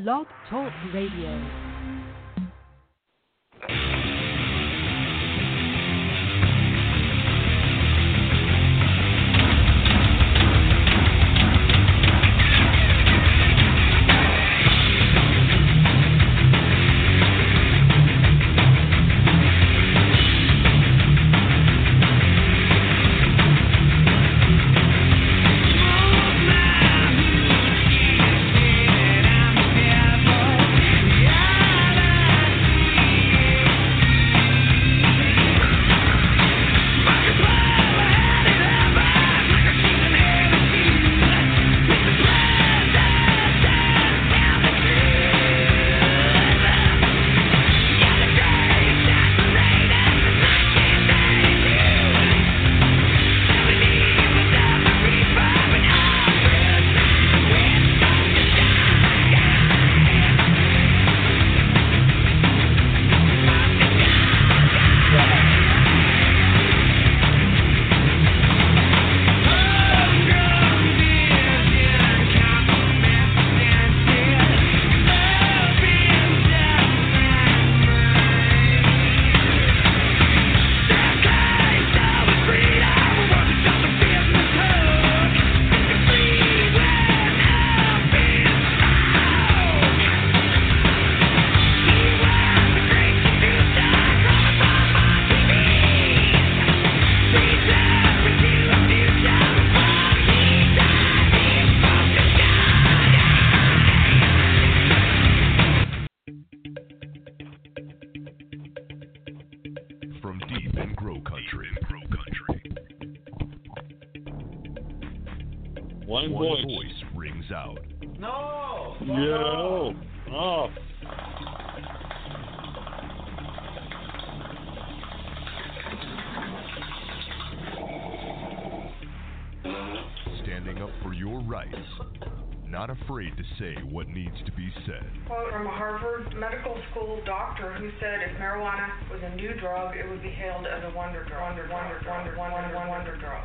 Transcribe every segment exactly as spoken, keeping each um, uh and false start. Love Talk Radio. Say what needs to be said. Quote from a Harvard Medical School doctor who said if marijuana was a new drug, it would be hailed as a wonder drug. Wonder, wonder, wonder, wonder, wonder drug.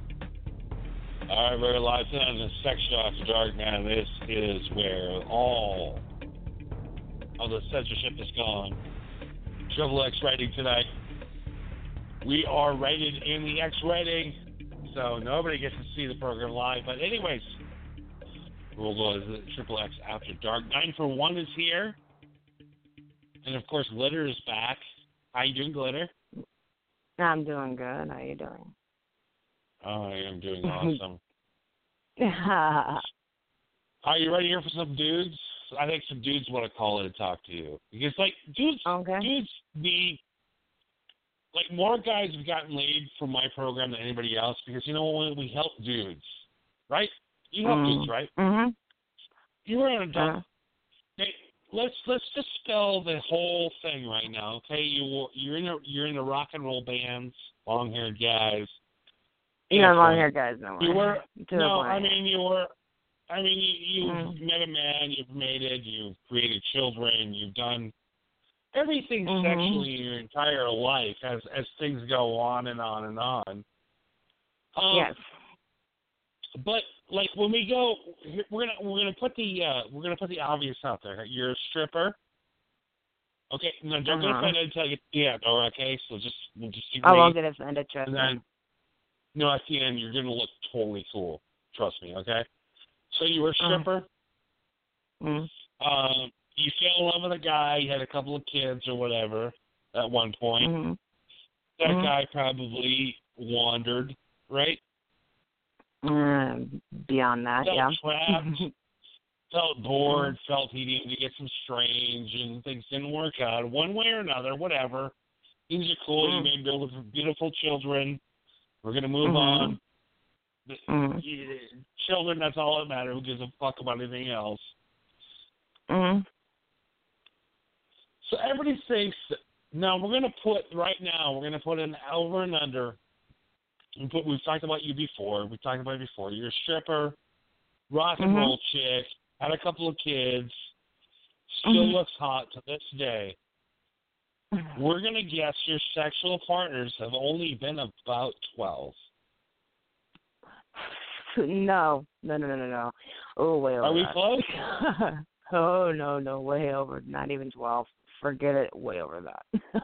All right, we're live tonight on the Sex Shop After Dark, man. This is where all of the censorship is gone. Triple X rating tonight. We are rated in the X rating, so nobody gets to see the program live. But anyways, we'll go to the Triple X After Dark. Nine for One is here, and of course, Glitter is back. How you doing, Glitter? I'm doing good. How you doing? Oh, I am doing awesome. Are you ready here for some dudes? I think some dudes want to call in and talk to you. Because, like, dudes, okay. dudes need, like, more guys have gotten laid from my program than anybody else because, you know, when we help dudes, right? You help mm. dudes, right? Mm-hmm. You were on a dump. Uh. Okay, let's let's just spell the whole thing right now, okay? You you're in a you're in a rock and roll bands, long-haired guys. You don't long hair guys no more. You were no, I mean you were, I mean you, you've mm-hmm. met a man, you've mated, you've created children, you've done everything mm-hmm. sexually in your entire life as as things go on and on and on. Um, yes. But like when we go, we're gonna we're gonna put the uh, we're gonna put the obvious out there. You're a stripper. Okay, no, don't uh-huh. get offended until I get to the end. Or okay, so just we'll just. I won't get offended, trust me. No, at the end, you're going to look totally cool. Trust me, okay? So you were a stripper. Mm. Uh, you fell in love with a guy. You had a couple of kids or whatever at one point. Mm-hmm. That mm-hmm. guy probably wandered, right? Mm, beyond that, felt yeah. trapped, felt bored, mm. felt he needed to get some strange, and things didn't work out. One way or another, whatever. Things are cool. Mm. You made build with beautiful children. We're going to move mm-hmm. on. Mm-hmm. Children, that's all that matters. Who gives a fuck about anything else? Mm-hmm. So everybody thinks that, now we're going to put, right now, we're going to put an over and under. And put, we've talked about you before. We talked about you before. You're a stripper, rock and mm-hmm. roll chick, had a couple of kids, still mm-hmm. looks hot to this day. We're going to guess your sexual partners have only been about twelve. No. No, no, no, no, no. Oh, way over. Are we close? Oh, no, no, way over. Not even twelve. Forget it. Way over that.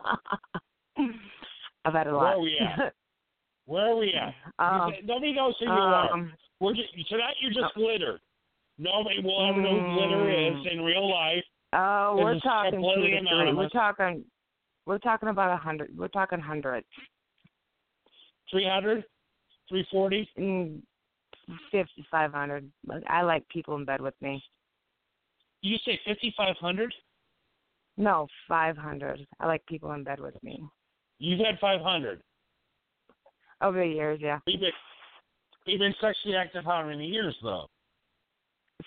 I've had a Where lot. Where are we at? Where are we at? Um, Nobody knows who you um, are. We're just, tonight you're just no. glitter. Nobody will ever know who glitter is in real life. Oh, uh, we're talking two to three. We're talking, we're talking about a hundred. We're talking hundreds. three hundred? three forty? Mm, fifty-five hundred. I like people in bed with me. Did you say fifty-five hundred? No, five hundred. I like people in bed with me. You've had five hundred? Over the years, yeah. You've been, you've been sexually active how many years, though?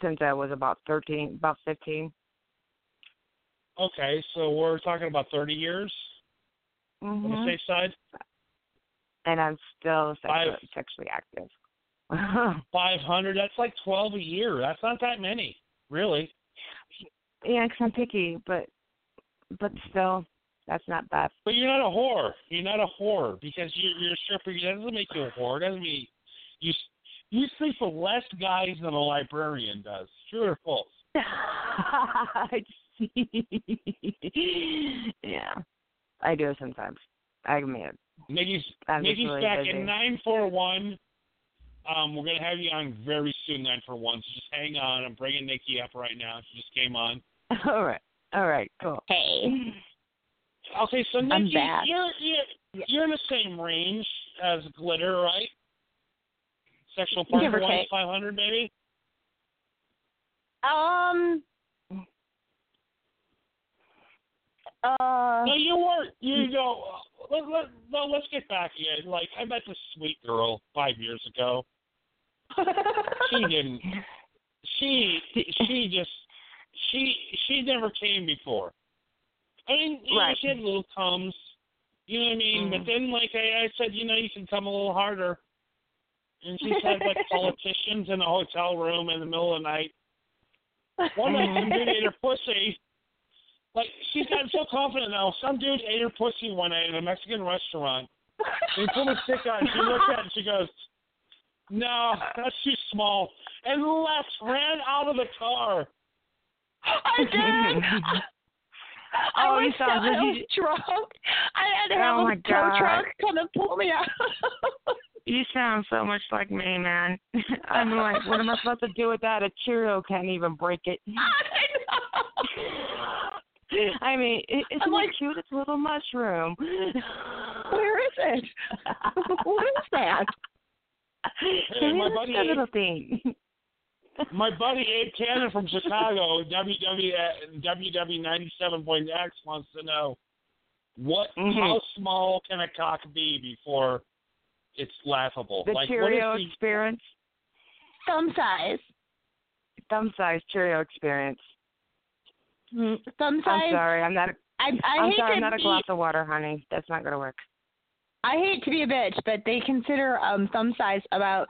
Since I was about thirteen, about fifteen. Okay, so we're talking about thirty years mm-hmm. on the safe side? And I'm still sexually, Five, sexually active. five hundred, that's like twelve a year. That's not that many, really. Yeah, because I'm picky, but but still, that's not bad. But you're not a whore. You're not a whore because you're, you're a stripper. That doesn't make you a whore. It doesn't mean you, you sleep with less guys than a librarian does. True or false? Yeah, I do sometimes. I admit. Nikki's, Nikki's really back busy. In nine four one. Um, we're going to have you on very soon, nine four one. So just hang on. I'm bringing Nikki up right now. She just came on. All right. All right. Cool. Hey. Okay, so Nikki, you're, you're, you're in the same range as Glitter, right? Sexual partner one, five hundred, maybe? Um... Uh, no, you weren't. You know, let, let, no, let's get back in. Like, I met this sweet girl five years ago. She didn't. She she just she she never came before. I mean, you right. know, she had little comes. You know what I mean? Mm. But then, like I, I said, you know, you can come a little harder. And she had like politicians in a hotel room in the middle of the night. One night, some dude ate her pussy. Like, she's gotten so confident now. Some dude ate her pussy one night at a Mexican restaurant. He put a stick on. She looked at it and she goes, "No, that's too small." And left, ran out of the car. I did. I oh, was so you... drunk. I had to have oh a tow truck come and pull me out. You sound so much like me, man. I'm like, what am I supposed to do with that? A Cheerio can't even break it. I know. I mean, isn't I'm like, it cute? It's a little mushroom. Where is it? What is that? Hey, my buddy, that little thing. My buddy Abe Cannon from Chicago, W W ninety-seven point X wants to know what mm-hmm. how small can a cock be before it's laughable? The like, Cheerio what is the, experience. Thumb size. Thumb size Cheerio experience. Sometimes, I'm sorry, I'm not a, I, I I'm hate sorry, I'm not a be, glass of water, honey. That's not going to work. I hate to be a bitch, but they consider um, thumb size about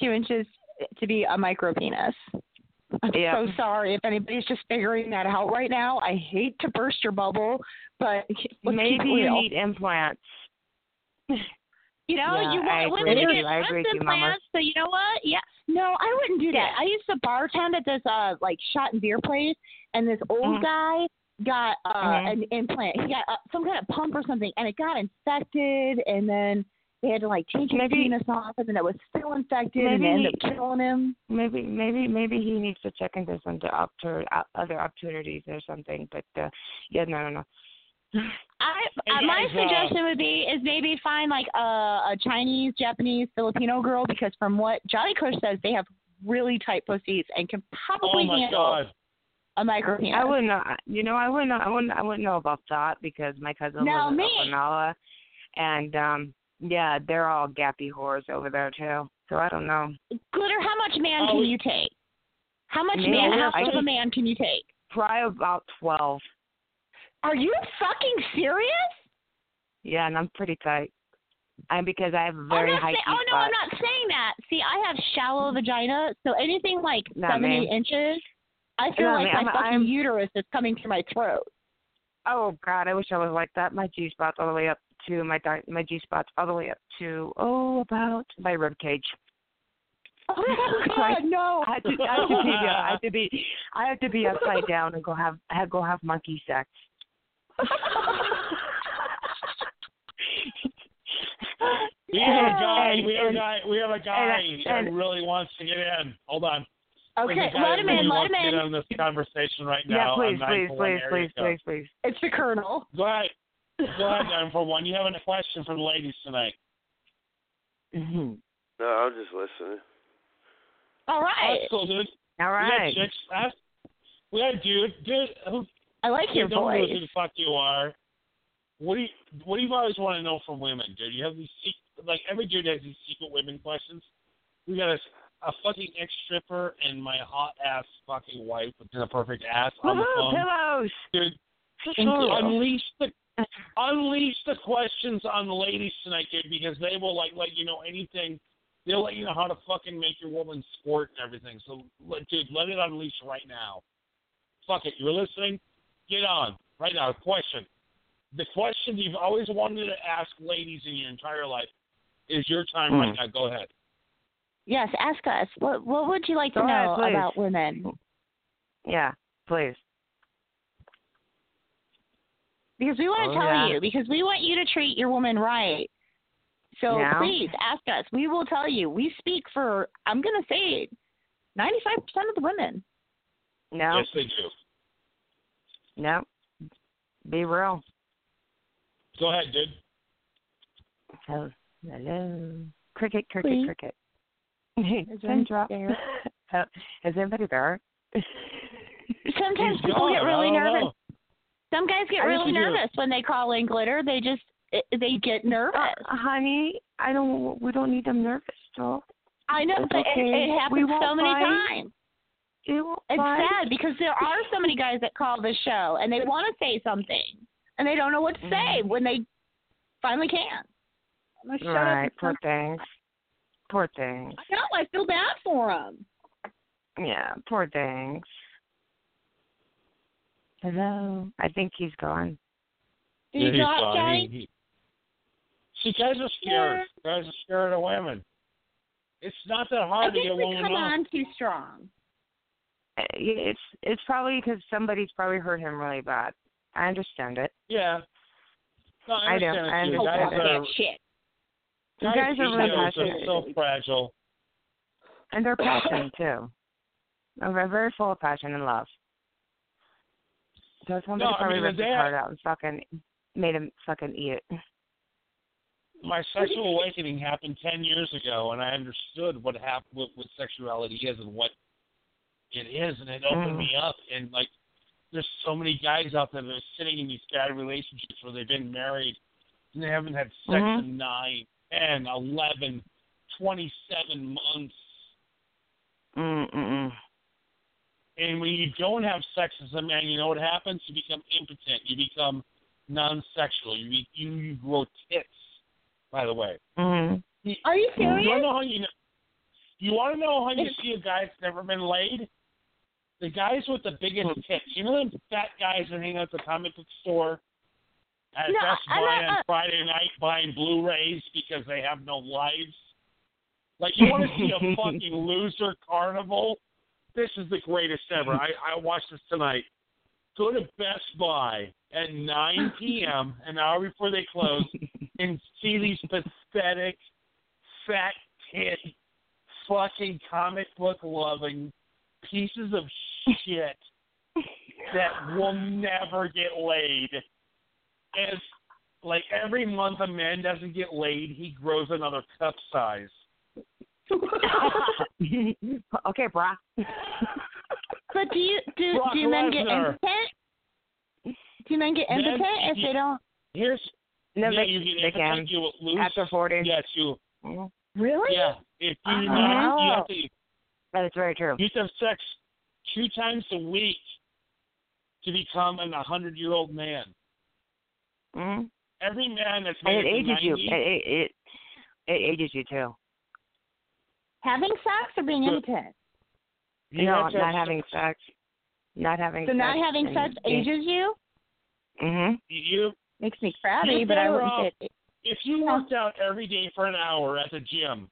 two inches to be a micro penis. I'm yeah. so sorry if anybody's just figuring that out right now. I hate to burst your bubble, but maybe you real. Need implants. You know, yeah, you want women to get breast implants, so you know what? Yeah. No, I wouldn't do that. I used to bartend at this, uh, like, shot and beer place, and this old mm-hmm. guy got uh, mm-hmm. an implant. He got uh, some kind of pump or something, and it got infected, and then they had to, like, change his penis off, and then it was still infected, and they ended up killing him. Maybe maybe, maybe he needs to check into some to other opportunities or something, but, uh, yeah, no, no, no. I uh, my suggestion would be is maybe find like a, a Chinese, Japanese, Filipino girl because from what Johnny Kush says, they have really tight pussies and can probably oh my handle God. a micro penis. I wouldn't know. You know, I wouldn't. Know, I wouldn't. I wouldn't know about that because my cousin now lives in Okinawa, and um, yeah, they're all gappy whores over there too. So I don't know. Glitter, how much man oh. can you take? How much man? How much of a man can you take? probably about twelve. Are you fucking serious? Yeah, and I'm pretty tight. I'm because I have a very high. Say, oh no, butt. I'm not saying that. See, I have shallow vagina, so anything like no, seven, man. eight inches, I feel no, like man. my I'm, fucking I'm, uterus is coming through my throat. Oh God, I wish I was like that. My G spot's all the way up to my my G spot's all the way up to oh about my rib cage. Oh God, so I, no! I have, to, I, have to be, I have to be I have to be upside down and go have go have monkey sex. We have a guy. We have a guy. We have a guy that really wants to get in. Hold on. Okay, let him in. Let him in. On this conversation right now. Yeah, please, please, please, please, please, please. It's the Colonel. Go ahead. Go ahead, nine four one. You have a question for the ladies tonight? Mm-hmm. No, I'm just listening. All right. That's cool, dude. All right. We had chicks. I, we had a dude. Dude, who, I like your voice. Don't know who the fuck you are. What do you What do you always want to know from women, dude? You have these secret, like every dude has these secret women questions. We got a, a fucking ex stripper and my hot ass fucking wife with the perfect ass on the phone. Pillows, dude. Thank you. Unleash the Unleash the questions on the ladies tonight, dude, because they will like let you know anything. They'll let you know how to fucking make your woman squirt and everything. So, dude, let it unleash right now. Fuck it. You're listening. Get on right now. Question. The question you've always wanted to ask ladies in your entire life is your time mm. right now. Go ahead. Yes, ask us. What What would you like Go to know ahead, about women? Yeah, please. Because we want to oh, tell yeah. you. Because we want you to treat your woman right. So now? please ask us. We will tell you. We speak for, I'm going to say, ninety-five percent of the women. No. Yes, they do. No. Be real. Go ahead, dude. Hello. Hello. Cricket, cricket, Please. cricket. Is Pin drop. Oh, is anybody there? Sometimes He's people gone. get really nervous. Know. Some guys get I really nervous when they call in glitter. They just, they get nervous. Uh, honey, I don't, we don't need them nervous, though. I know, it's but okay. it, it happens so many fight. times. It it's fight. sad because there are so many guys that call the show and they want to say something. And they don't know what to say when they finally can. Like, shut right, up poor things. Poor things. I know, I feel bad for them. Yeah, poor things. Hello. I think he's gone. Yeah, he's gone. Guy? He, he... See, guys are scared. Yeah. Guys are scared of women. It's not that hard to get women off. I think we come on too strong. It's, it's probably because somebody's probably hurt him really bad. I understand it. Yeah. No, I, understand I don't. It I understand guys it. Are, shit. You guys are really passionate. So fragile. And they're passionate, too. They're very full of passion and love. So somebody no, probably I mean, ripped his heart out and fucking made him fucking eat it. My sexual awakening happened ten years ago, and I understood what happened with, what sexuality is and what it is, and it opened mm. me up. And, like, there's so many guys out there that are sitting in these bad relationships where they've been married and they haven't had sex mm-hmm. in nine, ten, eleven, twenty-seven months. Mm-mm. And when you don't have sex as a man, you know what happens? You become impotent. You become non-sexual. You be, you, you grow tits, by the way. Mm-hmm. Are you serious? You want to know how you, know, you, want to know how you see a guy that's never been laid? The guys with the biggest tits. You know them fat guys that hang out at the comic book store at no, Best Buy on uh, Friday night buying Blu-rays because they have no lives? Like, you want to see a fucking loser carnival? This is the greatest ever. I, I watched this tonight. Go to Best Buy at nine p.m., an hour before they close, and see these pathetic, fat kid, fucking comic book loving pieces of shit that will never get laid. As like every month a man doesn't get laid, he grows another cup size. Okay, brah. But do you do, do men get impotent? Do men get impotent if you, they don't? Here's no, yeah, they, you get they impotent, can. You lose. After forty. Yes, you. Really? Yeah. If you, uh-huh. not, you have to. That's very true. You have to have sex two times a week to become an hundred-year-old man. Mm-hmm. Every man that's made it ages you. It, it, it ages you too. Having sex or being into it? You no, not sex. having sex. Not having. So sex not having sex ages you. Mhm. You makes me crabby, but I wouldn't off, say it. If you worked out every day for an hour at the gym,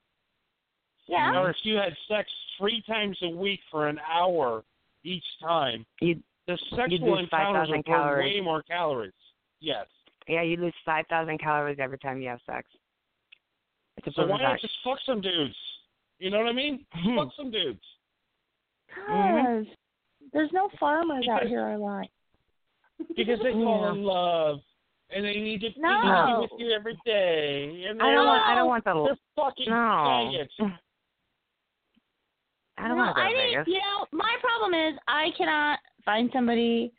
yeah, or if you had sex three times a week for an hour each time, you'd, the sexual encounters would burn way more calories. Yes. Yeah, you lose five thousand calories every time you have sex. So why not just fuck some dudes? You know what I mean? Fuck some dudes. Because there's no farmers because, out here I like. Because they fall in love and they need to be no. with you every day. And I don't want. I don't want the. They're fucking no. faggots. I don't no, want to I didn't, you know, my problem is I cannot find somebody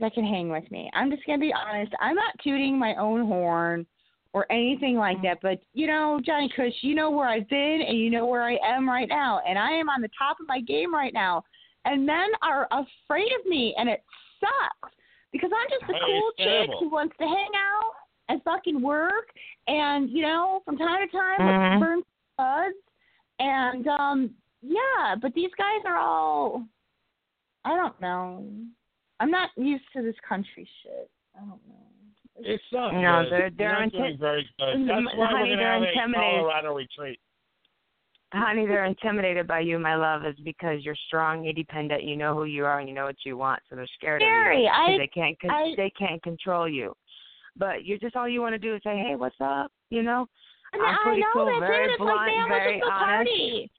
that can hang with me. I'm just gonna be honest. I'm not tooting my own horn or anything like that. But you know, Johnny Kush, you know where I've been and you know where I am right now, and I am on the top of my game right now. And men are afraid of me, and it sucks because I'm just a cool chick who wants to hang out and fucking work, and you know, from time to time mm-hmm. burn buds, and um, yeah. But these guys are all, I don't know. I'm not used to this country shit. I don't know. It's not no, good. They're, they're not doing very good. That's why honey, we're going to have a Colorado retreat. Honey, they're intimidated by you, my love, is because you're strong, independent, you know who you are, and you know what you want, so they're scared Scary. of you. I, they, can't con- I, they can't control you. But you're just all you want to do is say, hey, what's up, you know? I'm I pretty know, cool, that's very it. blunt, like, very honest. Party.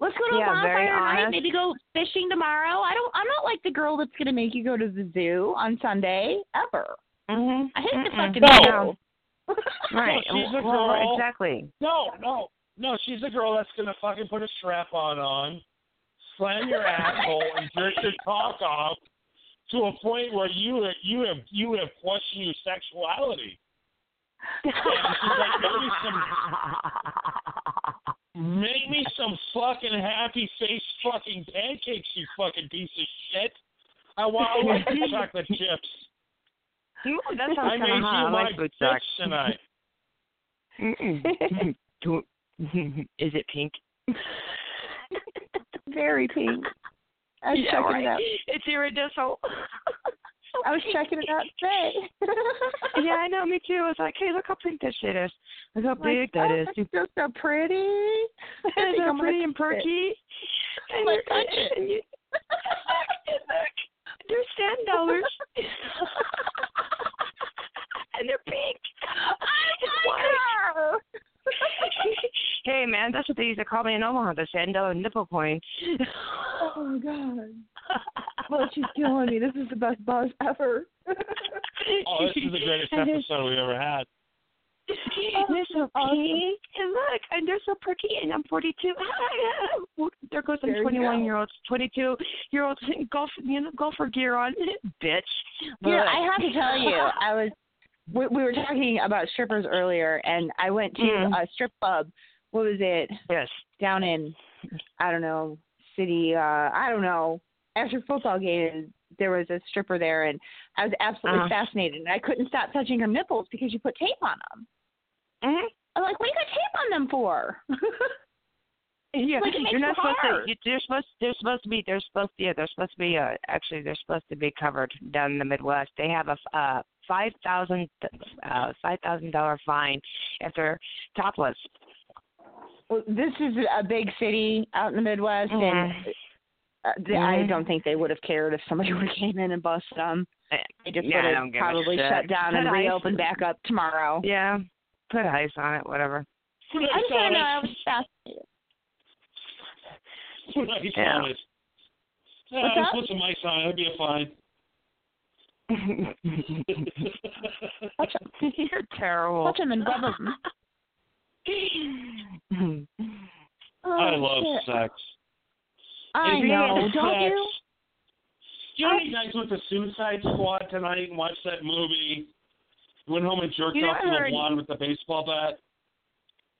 Let's go to yeah, a bonfire tonight, maybe go fishing tomorrow. I don't, I'm not like the girl that's going to make you go to the zoo on Sunday, ever. Mm-hmm. I hate the fucking no. no. Right. No, she's a girl. Well, exactly. No, no. No, she's a girl that's going to fucking put a strap-on on, slam your asshole, and jerk your cock off to a point where you you have you have questioned your sexuality. And she's like, maybe some, make me some fucking happy-faced fucking pancakes, you fucking piece of shit. I want I like chocolate chips. Ooh, that sounds I made you hot. my I like bitch socks. tonight. Is it pink? Very pink. I was yeah, checking right. it out. It's iridescent. I was checking it out today. Yeah, I know. Me too. I was like, hey, look how pink this shit is. Look how big like, that oh, is. It's so, so pretty. It's so pretty and perky. I'm like, touch it. They're ten dollars, and they're pink. I like her. Hey, man, that's what they used to call me in Omaha, the ten dollar nipple coin. Oh my God! Well, she's killing me. This is the best buzz ever. Oh, this is the greatest episode we've ever had. They're so pink, and look, and they're so perky, and I'm forty-two. There goes some twenty-one-year-olds, twenty-two-year-olds golf, you know, golfer gear on, bitch. But yeah, I have to tell you, I was. We, we were talking about strippers earlier, and I went to mm. a strip club. What was it? Yes. Down in, I don't know, city. Uh, I don't know. After football game, there was a stripper there, and I was absolutely uh-huh. fascinated, and I couldn't stop touching her nipples because you put tape on them. Mm-hmm. I'm like, what do you got tape on them for? Yeah, like you're not supposed hard. to. They're supposed. They're supposed to be. They're supposed to. Yeah, they're supposed to be. Uh, actually, they're supposed to be covered down in the Midwest. They have a uh, five thousand uh, five thousand dollar fine if they're topless. Well, this is a big city out in the Midwest, mm-hmm. and uh, they, mm-hmm. I don't think they would have cared if somebody would have came in and busted them. They just yeah, would have probably shut down put and ice. reopened back up tomorrow. Yeah. Put ice on it, whatever. I'm sorry, no, I was fascinated. Put ice yeah. on it. Yeah, What's just put some ice on it. It'll be a fine. You're terrible. Touch him and rub him. Oh, I love shit. sex. I if know, you don't sex, you? Do you know you guys went to Suicide Squad tonight and watched that movie? Went home and jerked you off to the lawn with the baseball bat?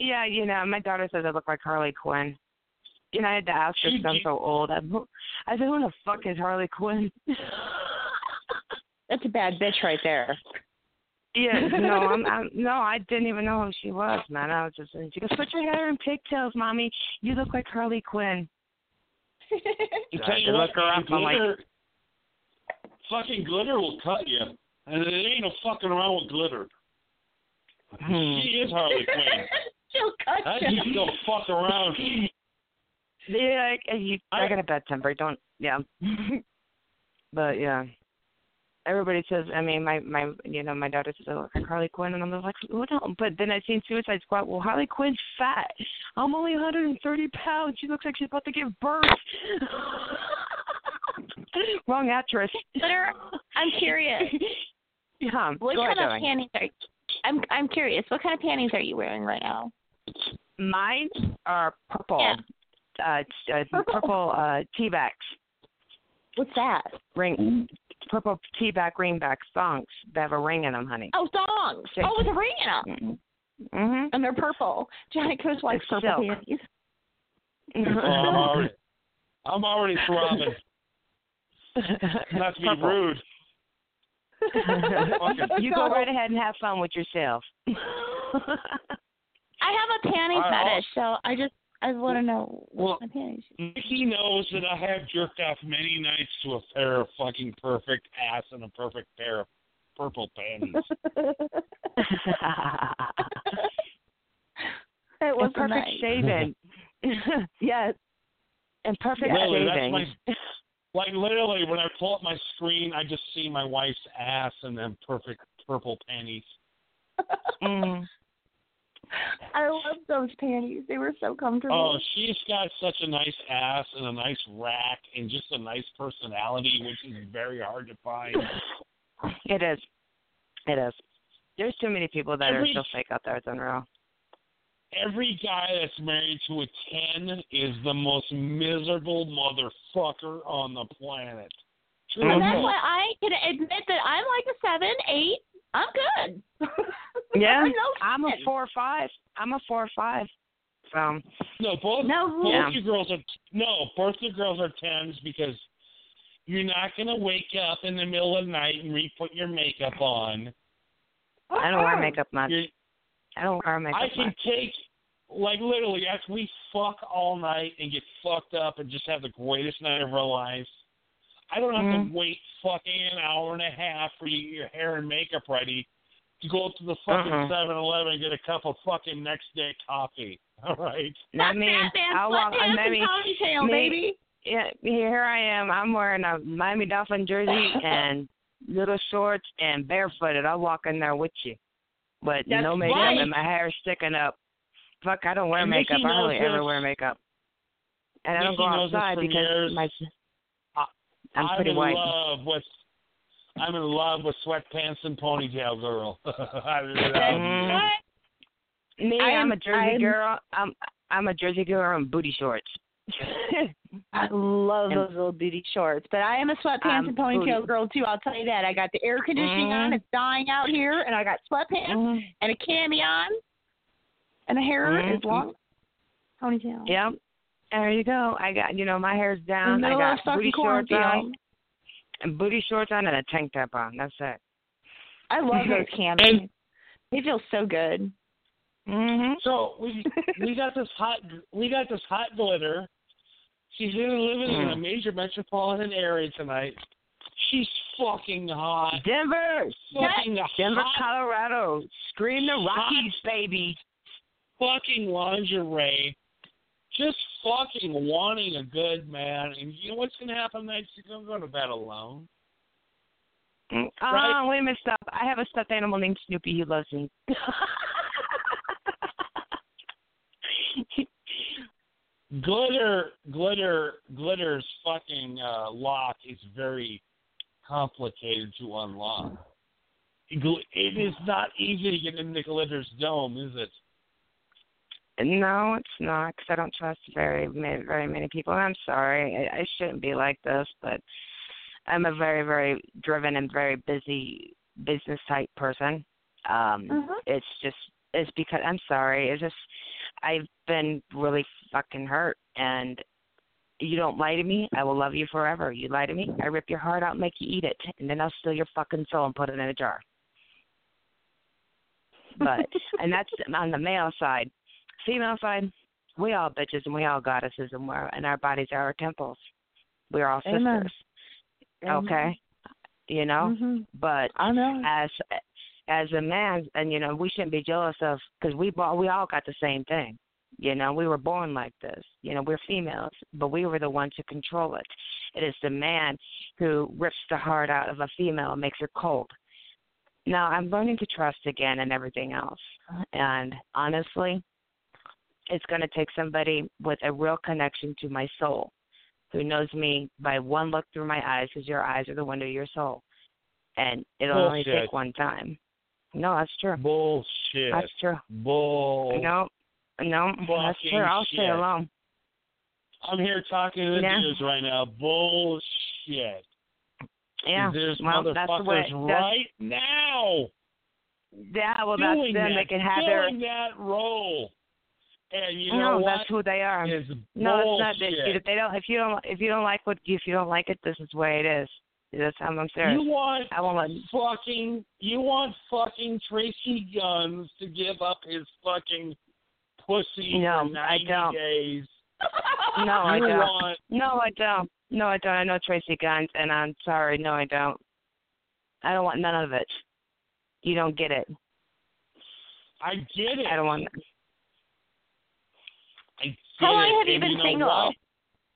Yeah, you know, my daughter says I look like Harley Quinn. You know, I had to ask her because I'm so old. I'm, I said, who the fuck is Harley Quinn? bad bitch right there. Yeah, no, I'm, I'm, no, I didn't even know who she was, man. I was just, she goes, put your hair in pigtails, mommy. You look like Harley Quinn. You tried to look her up. I'm like, fucking glitter will cut you, and it ain't no fucking around with glitter. Hmm. She is Harley Quinn. She'll cut I you. I just go fuck around. Yeah, I, you, I, I got a bad temper. Don't, yeah. But yeah. Everybody says, I mean, my, my you know, my daughter says, I look like Harley Quinn, and I'm like, oh, no. But then I seen Suicide Squad. Well, Harley Quinn's fat. I'm only one hundred thirty pounds. She looks like she's about to give birth. Wrong actress. Glitter, I'm curious. Yeah. What kind of doing? panties are you? I'm, I'm curious. What kind of panties are you wearing right now? Mine are purple. Yeah. Uh, uh, purple. Purple uh, tea backs. What's that? Ring. Purple teaback, greenback thongs. They have a ring in them, honey. Oh, thongs. Six. Oh, with a ring in them. Mm-hmm. And they're purple. Johnny Kush likes it's purple silk. Panties. Oh, I'm, already, I'm already throbbing. Not to be purple. Rude. You go right ahead and have fun with yourself. I have a panty I fetish, also, so I just I want to know well, what my panties should be. He knows that I have jerked off many nights to a pair of fucking perfect ass and a perfect pair of purple panties. It was and perfect nice. Shaving. Yes. And perfect really, shaving. That's my, like, literally, when I pull up my screen, I just see my wife's ass and them perfect purple panties. Mm. I love those panties. They were so comfortable. Oh, she's got such a nice ass and a nice rack and just a nice personality, which is very hard to find. It is. It is. There's too many people that every, are so fake out there. It's unreal. Every guy that's married to a ten is the most miserable motherfucker on the planet. True. And that's why I can admit that I'm like a seven, eight. I'm good. Yeah, I'm a four or five. I'm a four or five. Um, no, both no, both yeah. your girls are no, both your girls are tens because you're not gonna wake up in the middle of the night and re-put your makeup on. I don't wear makeup much. You're, I don't wear makeup. I can much. take like literally after we fuck all night and get fucked up and just have the greatest night of our lives. I don't have mm-hmm. to wait fucking an hour and a half for you to get your hair and makeup ready to go up to the fucking uh-huh. seven eleven and get a cup of fucking next day coffee. All right. Not me. I'll walk on Miami. Baby. Yeah, here I am. I'm wearing a Miami Dolphin jersey and little shorts and barefooted. I'll walk in there with you. But That's no makeup right. and my hair's sticking up. Fuck, I don't wear and makeup. I hardly this. ever wear makeup. And Nikki I don't go outside because years. my... I'm, I'm in white. love with I'm in love with sweatpants and ponytail girl. I love you. Me, I'm, I'm a Jersey I'm, girl. I'm I'm a Jersey girl in booty shorts. I love and, those little booty shorts. But I am a sweatpants I'm and ponytail booty. girl too. I'll tell you that. I got the air conditioning mm. on. It's dying out here, and I got sweatpants mm. and a cami on, and the hair mm. is long ponytail. Yep. There you go. I got, you know, my hair's down. I got booty shorts on, and booty shorts on and a tank top on. That's it. I love those camis. They feel so good. Mm-hmm. So we we got this hot we got this hot glitter. She's living mm. in a major metropolitan area tonight. She's fucking hot. Denver, fucking yes. hot. Denver, Colorado. Scream the Rockies, hot, baby. Fucking lingerie. Just fucking wanting a good man. And you know what's going to happen next? You're going to go to bed alone. Oh, right? Wait a minute, stop. I have a stuffed animal named Snoopy. He loves me. glitter, glitter, glitter's fucking uh, lock is very complicated to unlock. It is not easy to get into Glitter's dome, is it? No, it's not, because I don't trust very many, very many people. I'm sorry. I, I shouldn't be like this, but I'm a very, very driven and very busy business-type person. Um, mm-hmm. It's just, it's because, I'm sorry, it's just, I've been really fucking hurt, and You don't lie to me, I will love you forever. You lie to me, I rip your heart out and make you eat it, and then I'll steal your fucking soul and put it in a jar. But, and that's on the male side. Female side, we all bitches and we all goddesses, and we're, and our bodies are our temples. We're all sisters. Amen. Okay? Amen. You know? Mm-hmm. But I know. as as a man, and, you know, we shouldn't be jealous of, because we, we all got the same thing. You know, we were born like this. You know, we're females, but we were the ones who control it. It is the man who rips the heart out of a female and makes her cold. Now, I'm learning to trust again and everything else. And honestly, it's going to take somebody with a real connection to my soul who knows me by one look through my eyes, because your eyes are the window to your soul. And it'll Bullshit. only take one time. No, that's true. Bullshit. That's true. Bull. No. No, that's true. I'll shit. stay alone. I'm here talking to the yeah. dudes right now. Bullshit. Yeah. There's well, motherfuckers it, right now. Yeah, well, that's them. That, they can have their... Doing that role. And you know no, what? That's who they are. It's no, bullshit. It's not. If they don't, if you don't, if you don't like what, if you don't like it, this is the way it is. That's how I'm serious. You want I won't let... fucking, you want fucking Tracy Guns to give up his fucking pussy no, for ninety I don't. days. No, I don't. Want... No, I don't. No, I don't. I know Tracy Guns, and I'm sorry. No, I don't. I don't want none of it. You don't get it. I get it. I don't want it. I How it. long have and you been you single,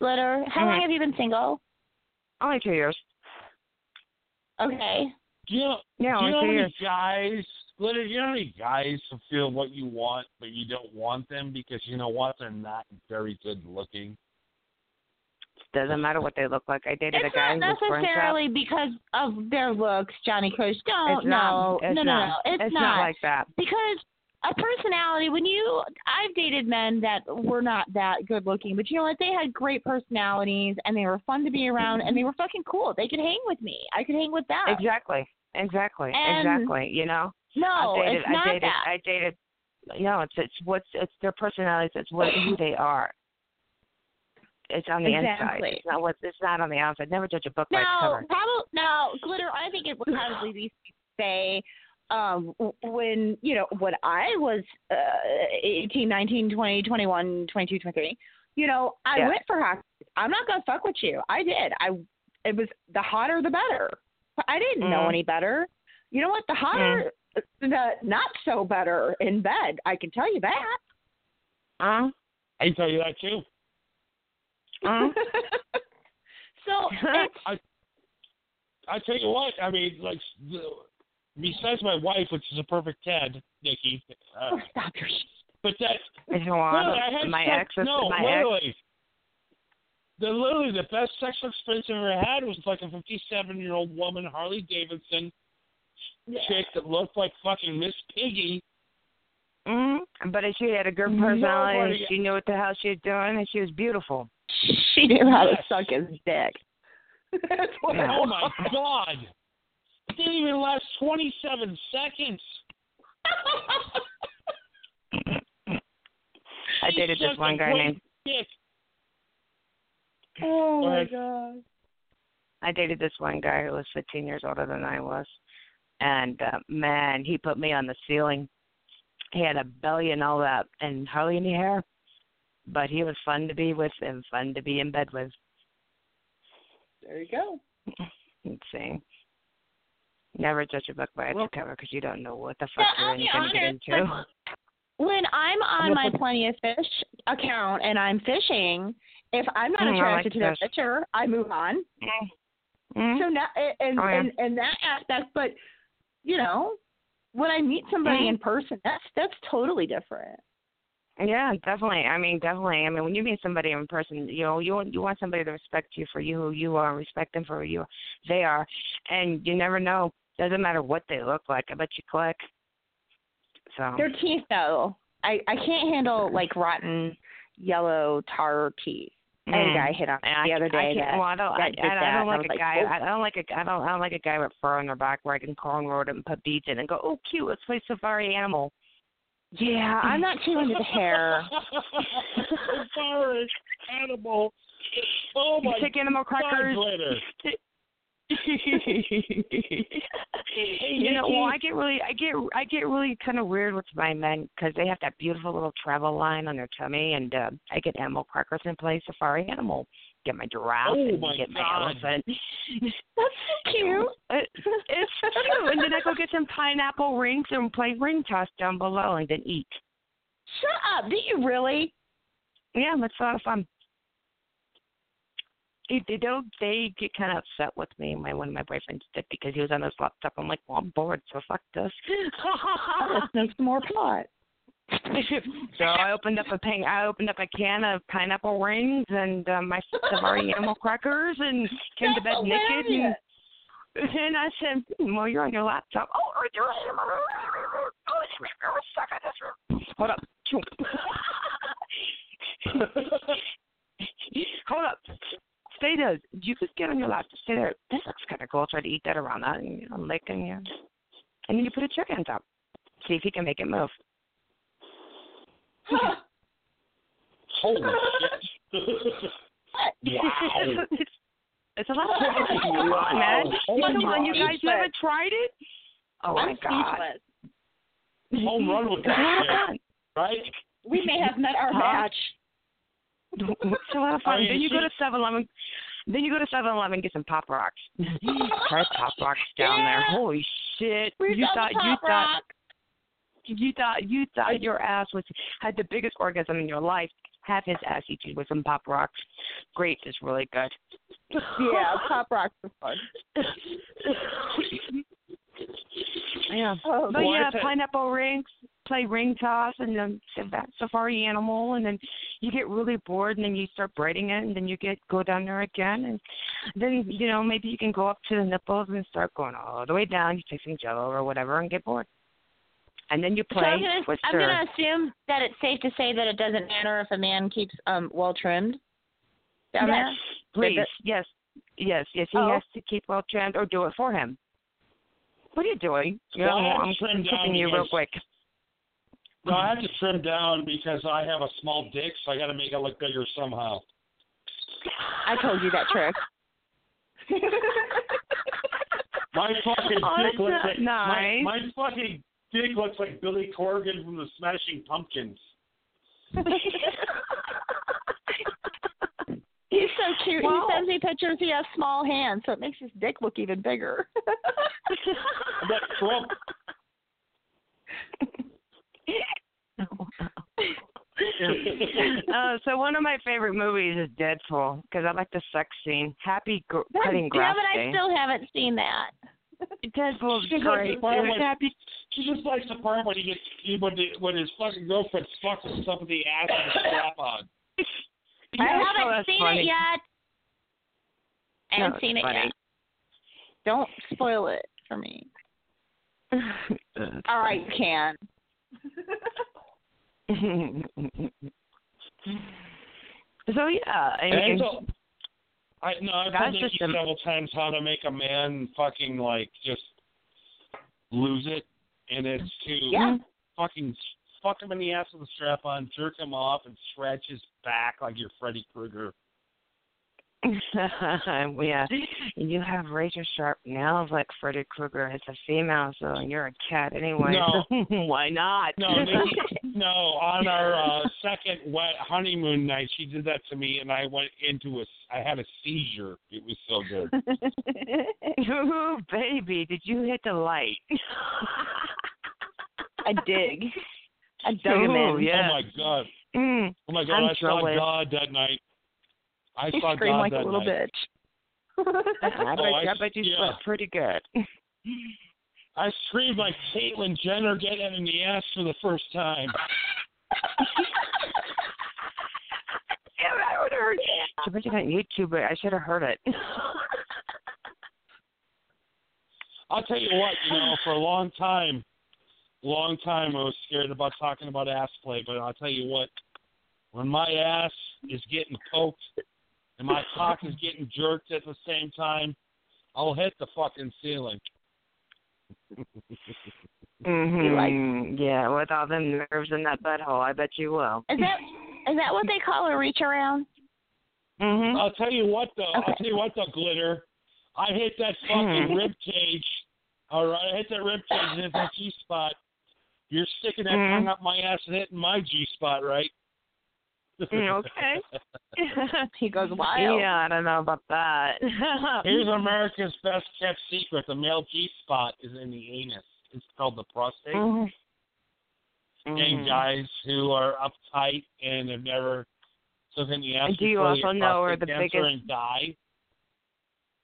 what? Litter? How mm. long have you been single? Only two years. Okay. Do you know, yeah, do you know how many guys... Litter, you know how many guys feel what you want, but you don't want them because, you know what, they're not very good looking? Doesn't matter what they look like. I dated it's a guy who was It's not necessarily because of their looks, Johnny Kush. Don't, no, no, no, no. It's, it's not. not like that. Because a personality, when you, I've dated men that were not that good looking, but you know what, they had great personalities, and they were fun to be around, and they were fucking cool. They could hang with me. I could hang with them. Exactly. Exactly. And exactly. You know? No, dated, it's not I dated, that. I dated. No, it's it's what's it's their personalities. It's what who they are. It's on the exactly. inside. It's not what it's not on the outside. Never judge a book no, by its cover. Probably, no, Glitter. I think it would probably be say um, when you know when I was uh, eighteen, nineteen, twenty, twenty-one, twenty-two, twenty-three. You know, I yeah. went for hockey. I'm not gonna fuck with you. I did. I it was the hotter the better. I didn't mm. know any better. You know what? The hotter. Mm. The not so better in bed. I can tell you that. Uh, I can tell you that too. Uh. so it's, I, I tell you what. I mean, like, besides my wife, which is a perfect ten, Nikki. Uh, oh, stop your shit. But that. It's no, I my sex, ex. No, my literally. Ex. The literally the best sexual experience I ever had was like a fifty-seven-year-old woman, Harley Davidson. Yeah. Chick that looked like fucking Miss Piggy. Mm-hmm. But she had a good personality. Nobody... And she knew what the hell she was doing, and she was beautiful. She knew how yes. to suck his dick. That's what yeah. Oh my god! It didn't even last twenty-seven seconds. I dated this one guy named. Dick. Oh Go my ahead. god! I dated this one guy who was fifteen years older than I was. And, uh, man, he put me on the ceiling. He had a belly and all that and hardly any hair. But he was fun to be with and fun to be in bed with. There you go. Let's see. Never judge a book by its well, cover because you don't know what the fuck yeah, you're going to get into. Like, when I'm on my Plenty of Fish account and I'm fishing, if I'm not mm, attracted like to the picture, I move on. Mm. Mm. So now, and, oh, yeah. and, and that aspect, but... You know, when I meet somebody mm-hmm. in person, that's that's totally different. Yeah, definitely. I mean, definitely. I mean, when you meet somebody in person, you know, you want, you want somebody to respect you for you who you are and respect them for who you they are. And you never know. Doesn't matter what they look like. I bet you click. So their teeth, though. I, I can't handle, like, rotten, yellow, tar teeth. Mm. And a guy hit on me the I, other day. I, that, well, I don't, I, I, I don't like a like, guy. Oh. I don't like a. I don't. I don't like a guy with fur on their back where I can cornrow it and put beads in and go, oh, cute, let's play safari animal. Yeah, I'm not too into the hair. Safari animal. Oh my you take animal crackers. You know, well, I get really, I get, I get really kind of weird with my men because they have that beautiful little travel line on their tummy, and uh, I get animal crackers and play safari animal. Get my giraffe oh and my get God. my elephant. That's so cute. It, it's cute. And then I go get some pineapple rings and play ring toss down below, and then eat. Shut up! Did you really? Yeah, that's a lot of fun. They don't. They get kind of upset with me. My one of my boyfriends did because he was on his laptop. I'm like, well, I'm bored, so fuck this. Let's make some more pot. So I opened up a pan, I opened up a can of pineapple rings and um, my safari animal crackers and came That's to bed hilarious. naked. And, and I said, hmm, well, you're on your laptop. Oh, you're on your laptop. Hold up. Hold up. Stay there. You just get on your laptop. Stay there. This looks kind of cool. I'll try to eat that around that. And, you know, lick and, yeah. and then you put a chicken on top. See if you can make it move. Holy shit. Wow. It's, it's a lot of fun. Come on, man. Oh, come on, you guys never tried it? Oh, I'm my God. Speechless. Home run with that shit, right? We may have met our match. It's a lot of fun. I mean, then you she... go to seven eleven. Then you go to seven eleven and get some Pop Rocks. Try Pop Rocks down yeah. there. Holy shit. We you thought you thought... You thought you thought your ass was had the biggest orgasm in your life. Have his ass eat you with some Pop Rocks. Grape is really good. Yeah, Pop Rocks are fun. Yeah. Oh, but yeah, pineapple rings, play ring toss, and then that safari animal, and then you get really bored, and then you start braiding it, and then you get go down there again, and then you know maybe you can go up to the nipples and start going all the way down. You take some Jello or whatever and get bored. And then you play. So I'm gonna, I'm gonna assume that it's safe to say that it doesn't matter if a man keeps um, well trimmed. Down yes, there? please. That, yes, yes, yes. He oh. has to keep well trimmed, or do it for him. What are you doing? Well, oh, I'm flipping you because, real quick. No, I have to trim down because I have a small dick, so I got to make it look bigger somehow. I told you that trick. My fucking oh, dick looks like nice. my, my fucking. Dick looks like Billy Corgan from the Smashing Pumpkins. He's so cute. Wow. He sends me pictures. He has small hands, so it makes his dick look even bigger. That Trump. uh, so one of my favorite movies is Deadpool because I like the sex scene. Happy gr- cutting grass day. Yeah, but I still haven't seen that. Deadpool's she great. Like, happy. She just likes the part when he gets he, when, the, when his fucking girlfriend fucks him up in the ass and the strap on. I haven't seen funny. it yet. I haven't no, seen it funny. yet. Don't spoil it for me. All funny. right, you can. So yeah, and. and I, no, I've told Nikki several times how to make a man fucking, like, just lose it, and it's to yeah. fucking fuck him in the ass with a strap-on, jerk him off, and scratch his back like you're Freddy Krueger. Yeah, you have razor-sharp nails like Freddy Krueger. It's a female, so you're a cat anyway. No. Why not? No, Nikki, no. On our uh, second wet honeymoon night, she did that to me, and I went into a. I had a seizure. It was so good. Ooh, baby, did you hit the light? I dig. I dug him in. Yeah. Oh my God. Mm, oh my God! I'm I saw trolling. God that night. I you saw scream God like that a little night. bitch. I, bet, oh, I, I bet you yeah. slept pretty good. I screamed like Caitlyn Jenner getting in the ass for the first time. Yeah, I would have heard that. I bet you got YouTuber. I should have heard it. I'll tell you what, you know, for a long time, long time I was scared about talking about ass play, but I'll tell you what, when my ass is getting poked, and my cock is getting jerked at the same time, I'll hit the fucking ceiling. Mm-hmm. Yeah, with all them nerves in that butthole, I bet you will. Is that is that what they call a reach around? Mm-hmm. I'll tell you what, though. Okay. I'll tell you what, though, Glitter. I hit that fucking mm. rib cage. All right, I hit that rib cage and hit that G spot. You're sticking that mm. tongue up my ass and hitting my G spot, right? Okay. He goes wild. Yeah, I don't know about that. Here's America's best kept secret: the male G spot is in the anus. It's called the prostate. Mm. And guys who are uptight and have never so then you ask do you also know where the biggest and die.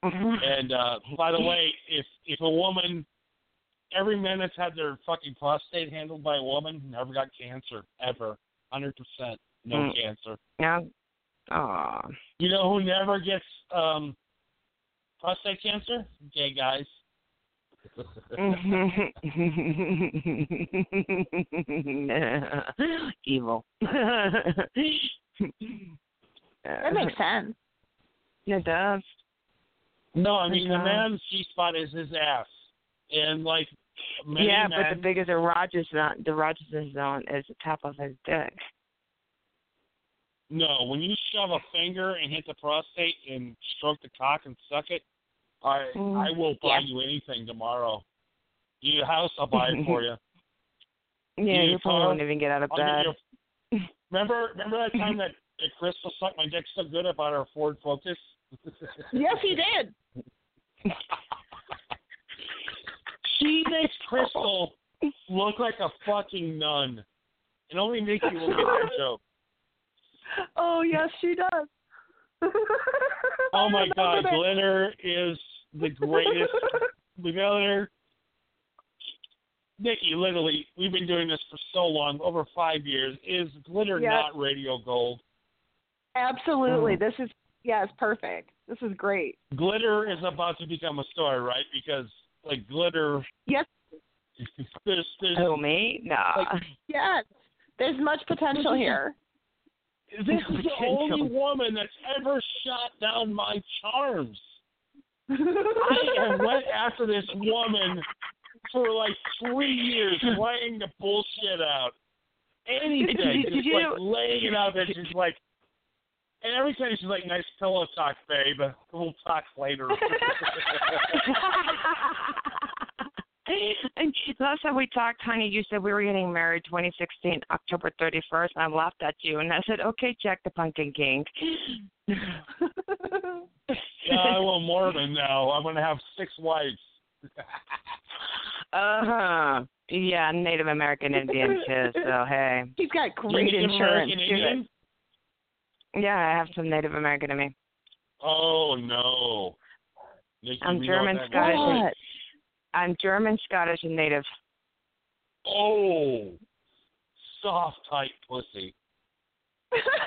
Mm-hmm. And uh, by the way, if if a woman, every man that's had their fucking prostate handled by a woman never got cancer ever, hundred percent no mm. cancer. Yeah. Ah. You know who never gets um, prostate cancer? Gay guys. Evil. That makes sense. It does. No, I mean, the man's G-spot is his ass. And, like, many Yeah, men, but the biggest erogenous zone, the erogenous zone is the top of his dick. No, when you shove a finger and hit the prostate and stroke the cock and suck it, I mm. I will buy yeah. you anything tomorrow. Your house, I'll buy it for you. Yeah, you, you probably won't even get out of bed. Remember, remember that time that Crystal sucked my dick so good about her Ford Focus? Yes, he did. She makes Crystal look like a fucking nun. And only Nikki will get that joke. Oh, yes, she does. Oh, my God. That. Glitter is the greatest. Glitter. Nikki, literally, we've been doing this for so long, over five years. Is Glitter yes. not radio gold? Absolutely. Mm. This is, yeah, it's perfect. This is great. Glitter is about to become a story, right? Because, like, Glitter. Yes. There's, there's, oh, me? Nah. Like, yes. There's much potential here. This is potential. The only woman that's ever shot down my charms. I went after this woman for like three years, laying the bullshit out. Anything. Did, just did like you, laying it out. And she's like, and every time she's like, nice pillow talk, babe. We'll talk later. And last time we talked, honey, you said we were getting married twenty sixteen, October thirty-first, and I laughed at you. And I said, okay, Jack the Pumpkin King. Yeah, I'm a Mormon now. I'm going to have six wives. Uh-huh. Yeah, Native American Indian too, so hey. He's got great Native insurance. American Indian? Yeah, I have some Native American in me. Oh, no. Nikki, I'm German, Scottish. And, I'm German, Scottish, and Native. Oh. Soft, tight pussy.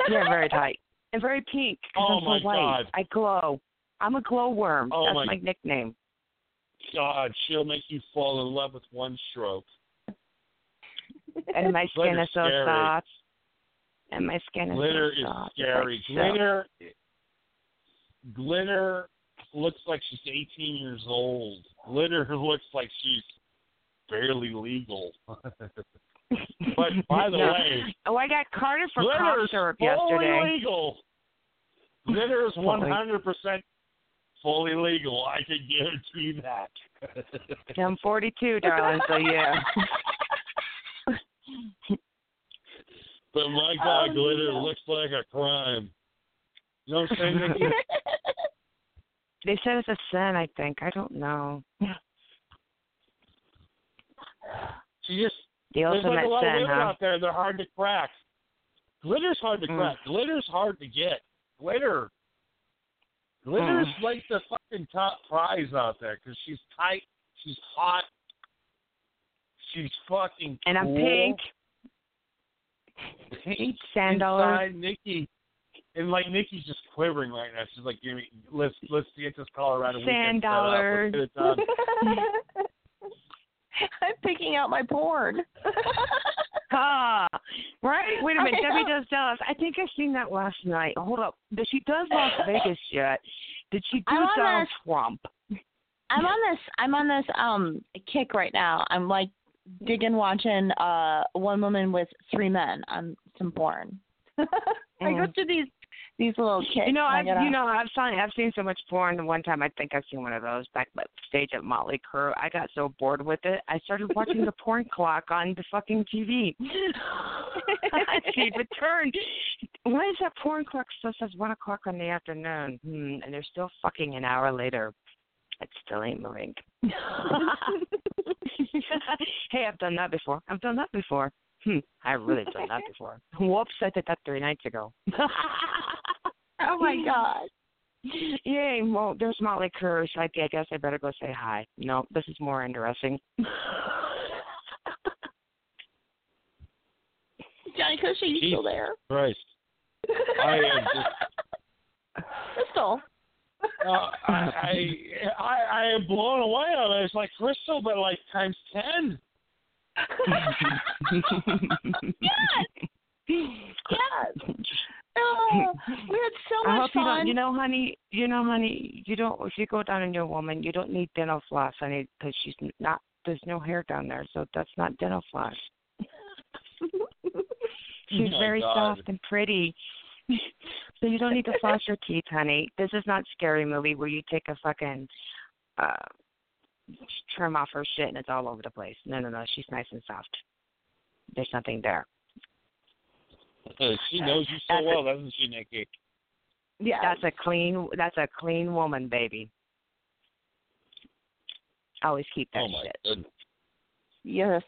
Yeah, very tight. And very pink. Oh, I'm my so God. I glow. I'm a glowworm. Oh, That's my, my nickname. God, she'll make you fall in love with one stroke. And my skin is so scary. soft. And my skin is glitter so is soft. Scary. Like glitter so. Glitter looks like she's eighteen years old. Glitter looks like she's barely legal. But by the no. way, oh, I got carded for cough syrup yesterday. Fully legal. Glitter is one hundred percent. Fully legal, I can guarantee that. I'm forty-two, darling, so yeah. But my God, oh, glitter no. looks like a crime. You know what I'm saying, Nikki? They said it's a sin, I think. I don't know. She just, the ultimate there's like a lot sin, of women huh? out there. They're hard to crack. Glitter's hard to crack. Mm. Glitter's hard to get. Glitter. Glitter is mm. like the fucking top prize out there because she's tight, she's hot, she's fucking and cool. And I'm pink. Pink sandals. Nikki. And like Nikki's just quivering right now. She's like, give me, let's let's get this Colorado weekend set up. Let's get it done. I'm picking out my porn. Ah, right? Wait a minute. Debbie does Dallas. I think I seen that last night. Hold up. But she does Las Vegas yet. Did she do Donald Trump? I'm on this. I'm on this um kick right now. I'm like digging, watching uh one woman with three men on some porn. I mm. go to these these little kids. You know, I've, you know, I've seen, I've seen so much porn. The one time I think I've seen one of those backstage at Motley Crue. I got so bored with it, I started watching the porn clock on the fucking T V. She returned. Why is that porn clock still says one o'clock in the afternoon? Hmm, and they're still fucking an hour later. It still ain't moving. Hey, I've done that before. I've done that before. Hmm, I really done that before. Whoops, I did that three nights ago. Oh, my God. Yay, well, there's Motley Crue, so I guess I better go say hi. No, this is more interesting. Johnny Kush, are you Jesus still there? Christ. I am just... Crystal. Uh, I, I, I I am blown away on it. It's like Crystal, but like times ten. Yes. Yes. Oh, we had so much I hope fun. You, don't, you know, honey, you know, honey, you don't, if you go down in your woman, you don't need dental floss, honey, because she's not, there's no hair down there, so that's not dental floss. She's oh very God. soft and pretty. So you don't need to floss your teeth, honey. This is not Scary Movie where you take a fucking uh, trim off her shit and it's all over the place. No, no, no. She's nice and soft. There's nothing there. She knows you so that's well, a, doesn't she, Nikki? Yeah. That's a clean. That's a clean woman, baby. Always keep that oh my shit. Goodness. Yes.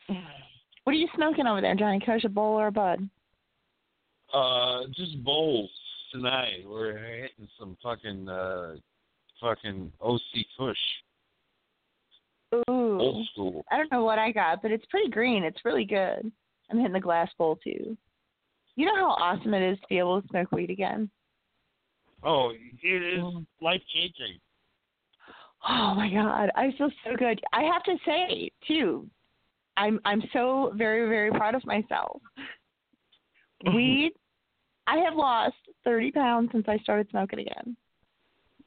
What are you smoking over there, Johnny Kush? A bowl or a bud? Uh, just bowls tonight. We're hitting some fucking, uh, fucking O C. Kush. Ooh. Old school. I don't know what I got, but it's pretty green. It's really good. I'm hitting the glass bowl, too. You know how awesome it is to be able to smoke weed again? Oh, it is life-changing. Oh, my God. I feel so good. I have to say, too, I'm I'm so very, very proud of myself. Weed, I have lost thirty pounds since I started smoking again.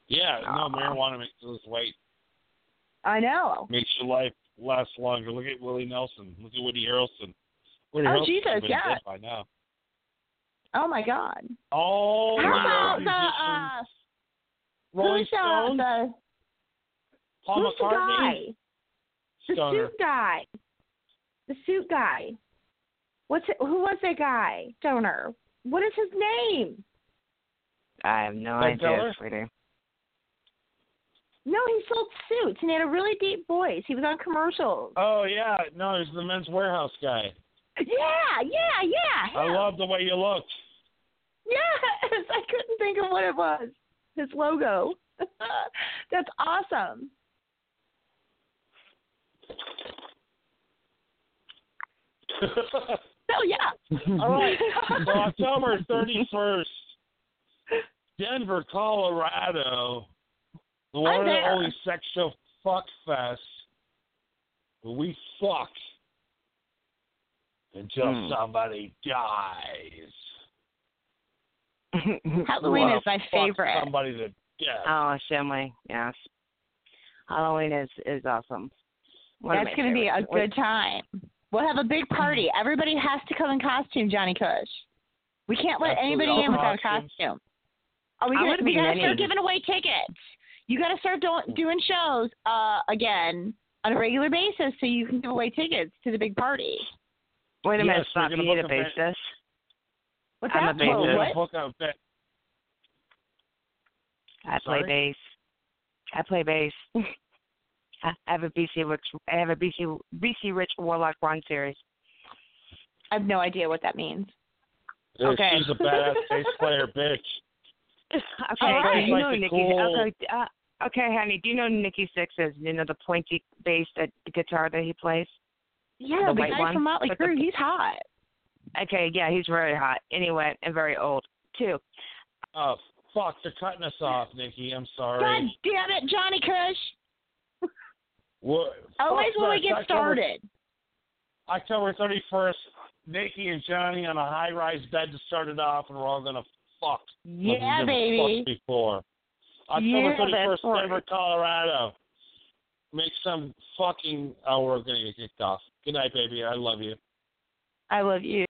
Yeah, no, marijuana makes you lose weight. I know. Makes your life last longer. Look at Willie Nelson. Look at Woody Harrelson. Woody oh, Harrelson Jesus, yeah. Dead by now. Oh, my God. Oh, how about the, uh, Rolling who's Stone? The, Paul who's McCartney? The guy? Stoner. The suit guy. The suit guy. What's it, who was that guy? Stoner. What is his name? I have no Mike idea, Keller? sweetie. No, he sold suits and he had a really deep voice. He was on commercials. Oh, yeah. No, he's the Men's Wearhouse guy. Yeah, yeah, yeah. Him. I love the way you look. Yes, I couldn't think of what it was. His logo. That's awesome. Oh, yeah. All right. So October thirty-first, Denver, Colorado, the one and only Sex Shop Fuck Fest. We fuck until mm. somebody dies. Halloween is my favorite. Somebody to death. Oh, Shinley, yes. Halloween is, is awesome. One That's going to be a good time. We'll have a big party. Everybody has to come in costume, Johnny Kush. We can't let Absolutely. anybody in without a costume. Oh, we got to start giving away tickets. You got to start do- doing shows uh, again on a regular basis so you can give away tickets to the big party. Wait a minute, stop. You need a basis. What's that? I'm a bassist. What? I play bass. I play bass. I have a B C Rich, I have a B C B C Rich Warlock Ron series. I have no idea what that means. Yeah, okay. She's a badass bass player, bitch. Okay, right. you like know Nikki. Cool... Okay, uh, okay, honey. Do you know Nikki Sixx is? You know the pointy bass that the guitar that he plays. Yeah, the, the guy one? from Motley Crue. He's hot. Okay, yeah, he's very hot. Anyway, and very old too. Oh fuck! They're cutting us off, Nikki. I'm sorry. God damn it, Johnny Kush. What, Always when we get started. October thirty-first, Nikki and Johnny on a high-rise bed to start it off, and we're all going to fuck. Yeah, baby. Fuck before. October yeah, thirty-first, Denver, Colorado. Make some fucking... Oh, we're going to get kicked off. Good night, baby. I love you. I love you.